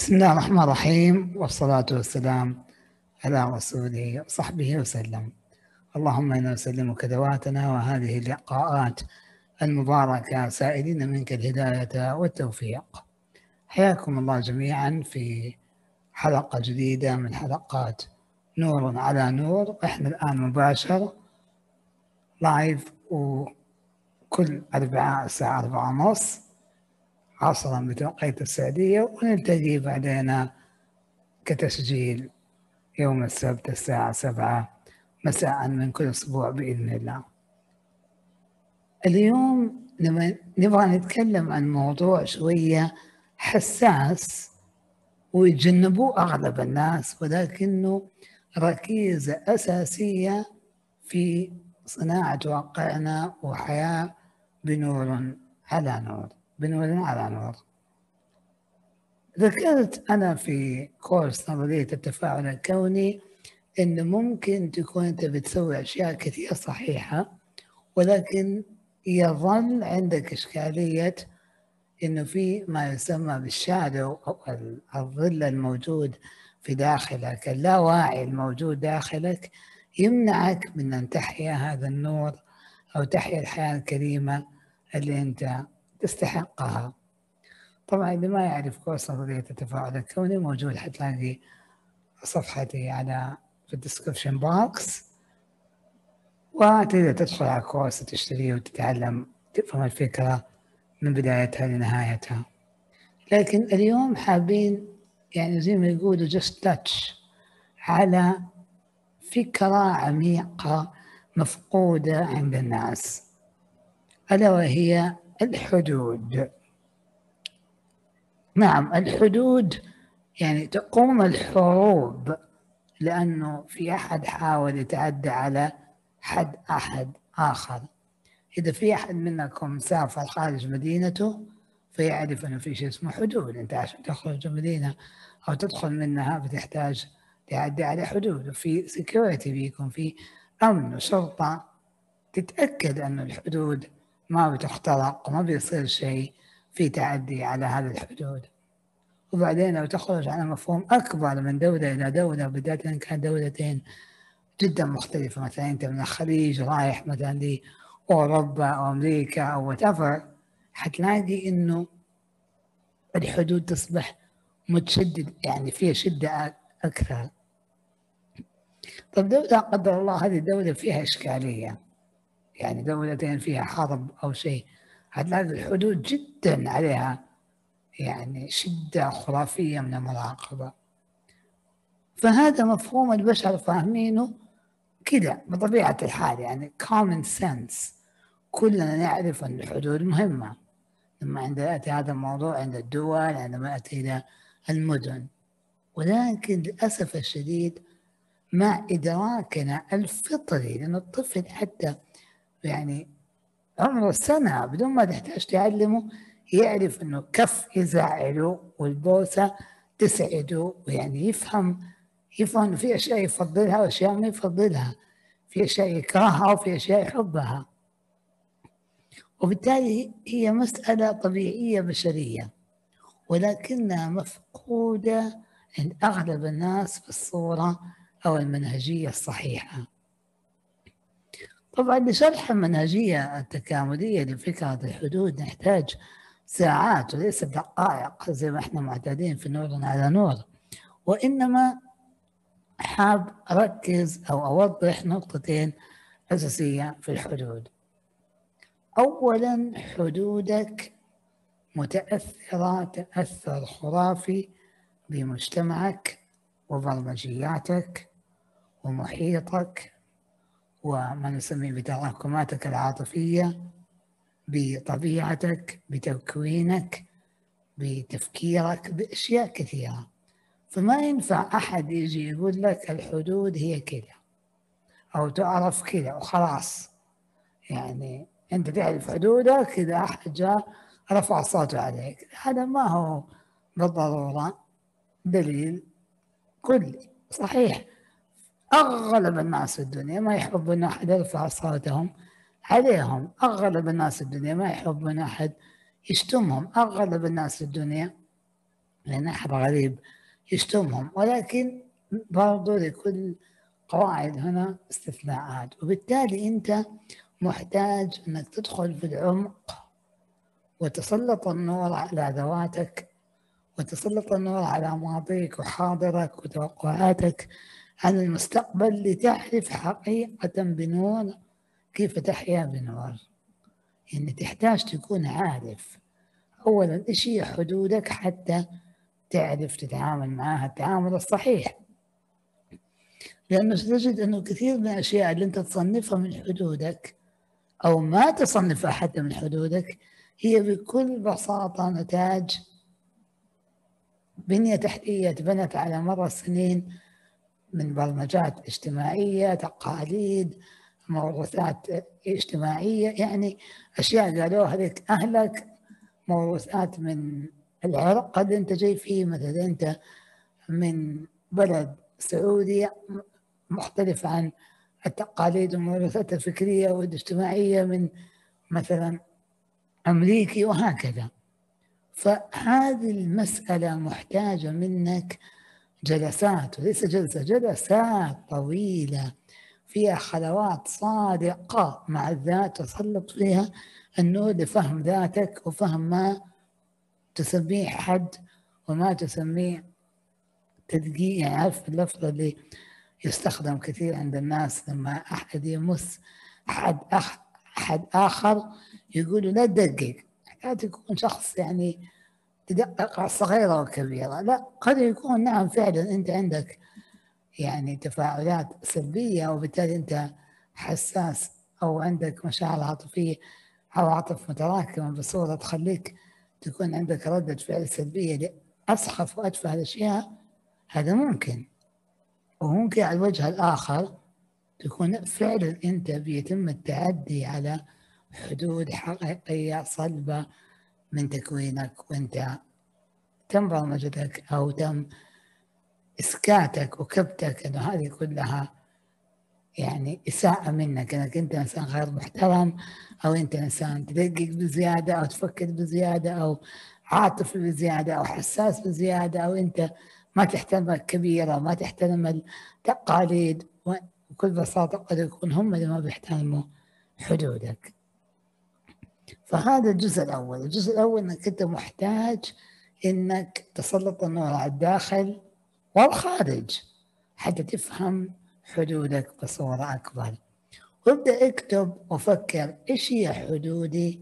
بسم الله الرحمن الرحيم، والصلاة والسلام على رسوله وصحبه وسلم. اللهم إنا نسلمك ذواتنا وهذه اللقاءات المباركة سائلين منك الهداية والتوفيق. حياكم الله جميعا في حلقة جديدة من حلقات نور على نور. احنا الآن مباشر لايف، وكل أربعاء الساعة 4:30 عصرا بتوقيت السعودية، ونلتقي بعدين كتسجيل يوم السبت الساعة 7:00 مساء من كل أسبوع بإذن الله. اليوم نبغى نتكلم عن موضوع شوية حساس ويتجنبوه أغلب الناس، ولكنه ركيزة أساسية في صناعة واقعنا وحياة بنور على نور. ذكرت أنا في كورس نظرية التفاعل الكوني إنه ممكن تكون أنت بتسوي أشياء كثير صحيحة، ولكن يظل عندك إشكالية إنه في ما يسمى بالشادو أو الظل الموجود في داخلك، اللاواعي الموجود داخلك، يمنعك من أن تحيا هذا النور أو تحيا الحياة الكريمة اللي أنت تستحقها. طبعا اللي ما يعرف كورس نظرية التفاعل الكوني موجود، حتلاقي صفحتي على في الديسكربشن بوكس، وتقدر تدخل على كورس تشتريه وتتعلم تفهم الفكرة من بدايتها لنهايتها. لكن اليوم حابين يعني زي ما يقولوا just touch على فكرة عميقة مفقودة عند الناس، ألا وهي الحدود. نعم، الحدود يعني تقوم الحروب لأنه في أحد حاول يتعدى على حد أحد آخر. إذا في أحد منكم سافر خارج مدينته فيعرف أنه في شيء اسمه حدود. أنت عشان تخرج من مدينة أو تدخل منها بتحتاج تعدى على حدود، وفي سكيورتي بيكون، في أمن وشرطة تتأكد أن الحدود ما بتخترق وما بيصير شيء في تعدي على هذه الحدود. وبعدين لو تخرج على مفهوم أكبر من دولة إلى دولة، بدأت أن كان دولتين جدا مختلفة، مثلا أنت من الخليج رايح مثلا لأوروبا أو أمريكا أو whatever، حتلاقي إنه الحدود تصبح متشدد، يعني فيها شدة أكثر. طب دولة قدر الله هذه الدولة فيها إشكالية، يعني دولتين فيها حرب أو شيء، هتلاقي الحدود جدا عليها يعني شدة خرافية من المراقبة. فهذا مفهوم البشر فاهمينه كده بطبيعة الحال، يعني common sense، كلنا نعرف أن الحدود مهمة. لما عندما يأتي هذا الموضوع عند الدول، عندما يأتي إلى المدن، ولكن للأسف الشديد مع إدراكنا الفطري، لأن الطفل حتى يعني عمره سنة بدون ما تحتاج تعلمه يعرف أنه كف يزعله والبوسة تسعده، ويعني يفهم أنه في أشياء يفضلها وأشياء ما يفضلها، في أشياء يكرهها وفي أشياء يحبها. وبالتالي هي مسألة طبيعية بشرية، ولكنها مفقودة عند أغلب الناس بالصورة أو المنهجية الصحيحة. طبعا لشرح المنهجية التكاملية لفكرة الحدود نحتاج ساعات وليس دقائق زي ما احنا معتادين في نور على نور، وإنما حاب أركز أو أوضح نقطتين أساسية في الحدود. أولا، حدودك متأثرة تأثر خرافي بمجتمعك وبرمجياتك ومحيطك وما نسميه بتراكماتك العاطفية، بطبيعتك، بتكوينك، بتفكيرك، بأشياء كثيرة. فما ينفع أحد يجي يقول لك الحدود هي كذا أو تعرف كذا وخلاص، يعني أنت تعرف حدودك. إذا أحد جاء رفع صوته عليك، هذا ما هو بالضرورة دليل كلي صحيح. أغلب الناس في الدنيا ما يحبون أحد يرفع صوتهم عليهم، أغلب الناس في الدنيا ما يحبون أحد يشتمهم، أغلب الناس في الدنيا لأن أحد غريب يشتمهم، ولكن برضو لكل قواعد هنا استثناءات، وبالتالي أنت محتاج أنك تدخل في العمق وتسلط النور على ذواتك، وتسلط النور على ماضيك وحاضرك وتوقعاتك عن المستقبل، لتعرف حقيقة بنور كيف تحيا بنور. يعني تحتاج تكون عارف أولاً إيش هي حدودك حتى تعرف تتعامل معها التعامل الصحيح، لأنه ستجد أنه كثير من الأشياء اللي أنت تصنفها من حدودك أو ما تصنفها حتى من حدودك هي بكل بساطة نتاج بنية تحتية تبنت على مر السنين من برمجات اجتماعية، تقاليد، موروثات اجتماعية، يعني أشياء قالوها لك أهلك، موروثات من العرق اللي أنت جاي فيه، مثلا أنت من بلد سعودي مختلف عن التقاليد والموروثات الفكرية والاجتماعية من مثلا أمريكي، وهكذا. فهذه المسألة محتاجة منك جلسات، وليس جلسة، جلسات طويلة فيها خلوات صادقة مع الذات، تسلط فيها النور لفهم ذاتك وفهم ما تسميه حد وما تسميه تدقيق. يعني عارف اللفظ اللي يستخدم كثير عند الناس لما أحد يمس أحد آخر يقولوا لا تدقق، لا تكون شخص يعني تدقق على الصغيرة والكبيرة، لا، قد يكون نعم فعلا أنت عندك يعني تفاعلات سلبية وبالتالي أنت حساس أو عندك مشاعر عاطفية أو عاطف متراكمة بصورة تخليك تكون عندك ردة فعل سلبية لأسخف وأتفه الأشياء، هذا ممكن. وممكن على الوجه الآخر تكون فعلا أنت بيتم التعدي على حدود حقيقية صلبة من تكوينك، وأنت تم برمجتك أو تم إسكاتك وكبتك أنه هذه كلها يعني إساءة منك، أنك أنت إنسان غير محترم، أو أنت إنسان تدقق بزيادة أو تفكر بزيادة أو عاطفي بزيادة أو حساس بزيادة، أو أنت ما تحترم الكبيرة وما تحترم التقاليد، وبكل بساطة قد يكون هم اللي ما بيحترموا حدودك. فهذا الجزء الأول. الجزء الأول أنك أنت محتاج أنك تسلط النور على الداخل والخارج حتى تفهم حدودك بصورة أكبر. وابدأ اكتب وفكر إيش هي حدودي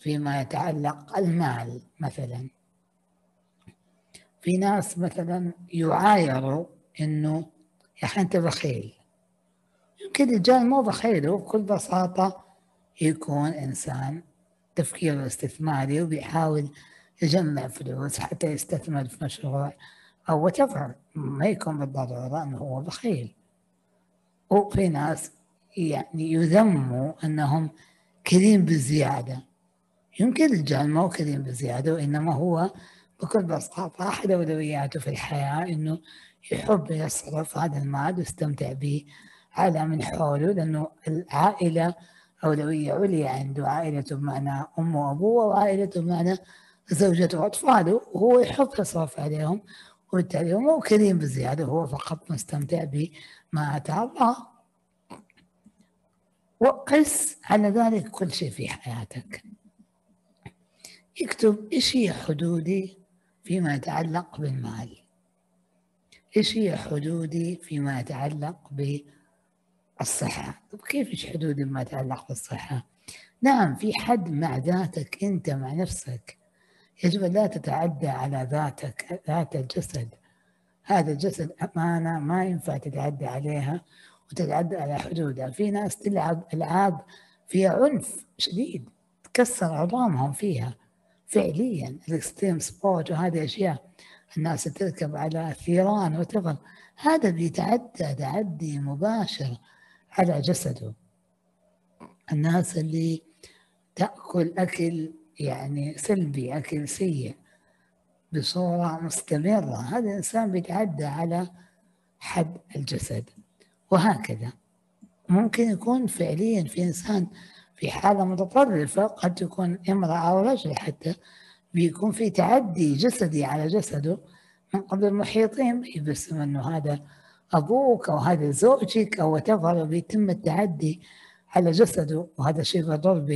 فيما يتعلق المال مثلا. في ناس مثلا يعايروا أنه يا أخي أنت بخيل، يمكن الجانب مو بخيل، هو بكل بساطة يكون إنسان تفكيره استثماري وبيحاول يجمع فلوس حتى يستثمر في مشروع أو whatever، ما يكون بالضرورة أنه هو بخيل. وفي ناس يعني يذموا أنهم كريم بالزيادة، يمكن الرجال ما هو كريم بالزيادة، وإنما هو بكل بساطة أحد أولوياته في الحياة أنه يحب يصرف هذا المال ويستمتع به على من حوله، لأنه العائلة أولوية عليا عنده، عائلته بمعنى أمه وأبوه، وعائلته بمعنى زوجته وأطفاله، وهو يحب يصرف عليهم، وبالتالي هو مو كريم بزيادة، هو فقط مستمتع بما أتى الله. وقس على ذلك كل شيء في حياتك. اكتب إيش هي حدودي فيما يتعلق بالمال، إيش هي حدودي فيما يتعلق بالصحة. طب كيف إيش حدودي فيما يتعلق بالصحة؟ نعم في حد مع ذاتك، أنت مع نفسك يجب أن لا تتعدى على ذاتك، ذات الجسد. هذا الجسد أمانة ما ينفع تتعدى عليها وتتعدى على حدودها. في ناس تلعب ألعاب فيها عنف شديد، تكسر عظامهم فيها فعليا، الاكستريم سبورت وهذه أشياء، الناس تركب على ثيران وتفر، هذا بيتعدى تعدي مباشر على جسده. الناس اللي تأكل أكل يعني سلبي، أكل سيء بصورة مستمرة، هذا الإنسان بيتعدى على حد الجسد. وهكذا ممكن يكون فعليا في إنسان في حالة متطرفة، قد تكون امرأة أو رجل حتى بيكون في تعدي جسدي على جسده من قبل المحيطين، بيبسم انه هذا ابوك او هذا زوجك او تظهر، بيتم التعدي على جسده، وهذا شيء بيضر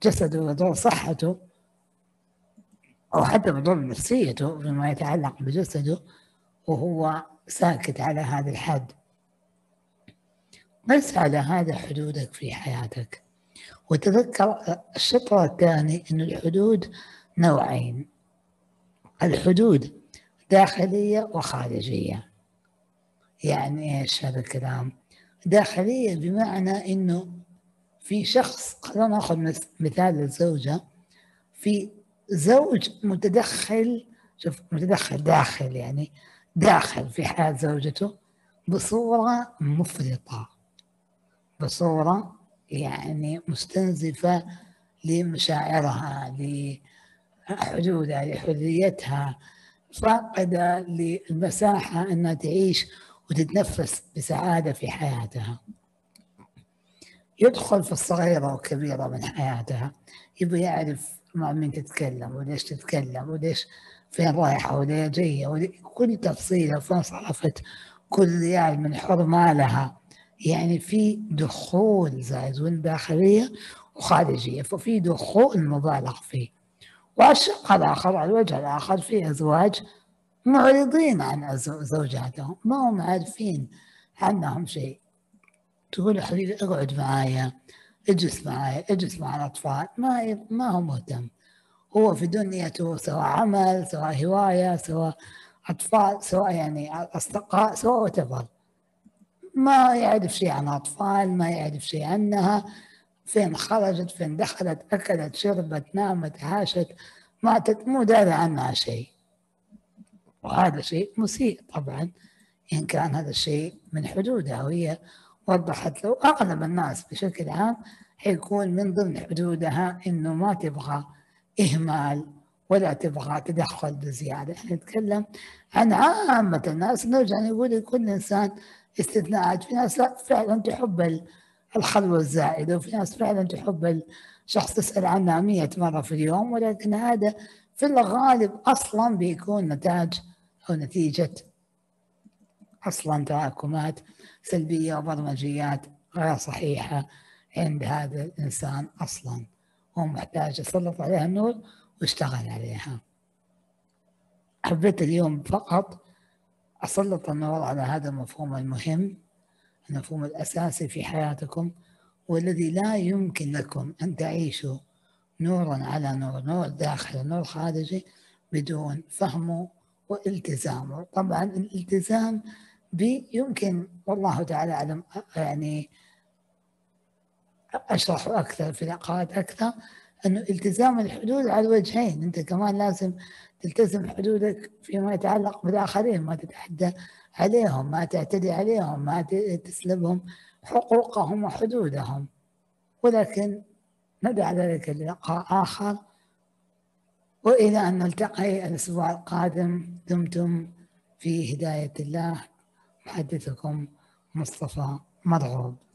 بجسده ويضر صحته او حتى بيضر نفسيته بما يتعلق بجسده وهو ساكت على هذا الحد. قس على هذا حدودك في حياتك، وتذكر الشطر الثاني أن الحدود نوعين: الحدود داخلية وخارجية. يعني إيش هذا الكلام؟ داخلية بمعنى أنه في شخص، خلونا نأخذ مثال الزوجة، في زوج متدخل، شوف متدخل داخل يعني داخل في حياة زوجته بصورة مفرطة، بصورة يعني مستنزفة لمشاعرها، لحدودها، لحريتها، فاقدة للمساحة أنها تعيش وتتنفس بسعادة في حياتها. يدخل في الصغيرة والكبيرة من حياتها، يبغى يعرف مع مين تتكلم وليش تتكلم وليش فين رايحة ولا جاية، كل تفصيلة فين صرفت، كل ريال من حرمة لها. يعني في دخول زائدون داخلية وخارجية، ففي دخول مبالغ فيه. وعلى الشق الآخر، على الوجه الآخر، في أزواج معرضين عن زوجاتهم، ما هم عارفين عنهم شيء. تقول حبيبي اقعد معايا، اجلس معايا، اجلس مع الأطفال، ما هو مهتم، هو في دنيته، سواء عمل، سواء هواية، سواء أطفال، سواء يعني أصدقاء، سواء وتفر، ما يعرف شيء عن أطفال، ما يعرف شيء عنها، فين خرجت، فين دخلت، أكلت، شربت، نامت، عاشت، ماتت، مو داري عنها شيء. وهذا شيء مسيء طبعا إن كان هذا الشيء من حدودها، وهي وضحت له. أغلب الناس بشكل عام حيكون من ضمن حدودها إنه ما تبغى إهمال ولا تبغى تدخل بزيادة. احنا نتكلم عن عامة الناس، نرجع نقول كل إنسان استثناءات. في ناس فعلا تحب الخلوة الزائدة، وفي ناس فعلا تحب الشخص تسأل عنها 100 مرة في اليوم، ولكن هذا في الغالب أصلا بيكون نتيجة أصلا تراكمات سلبية وبرمجيات غير صحيحة عند هذا الإنسان أصلا، هو محتاج يسلط عليها النور واشتغل عليها. حبيت اليوم فقط أسلط النور على هذا المفهوم المهم، المفهوم الأساسي في حياتكم، والذي لا يمكن لكم أن تعيشوا نورا على نور، نور داخلي، نور خارجي، بدون فهمه والتزامه. طبعا الالتزام يمكن، والله تعالى أعلم، يعني أشرح أكثر في لقاءات أكثر، أنه التزام الحدود على الوجهين. أنت كمان لازم تلتزم حدودك فيما يتعلق بالآخرين، ما تتعدى عليهم، ما تعتدي عليهم، ما تسلبهم حقوقهم وحدودهم. ولكن ندع ذلك للقاء آخر، وإلى أن نلتقي الأسبوع القادم دمتم في هداية الله. محدثكم مصطفى مرغوب.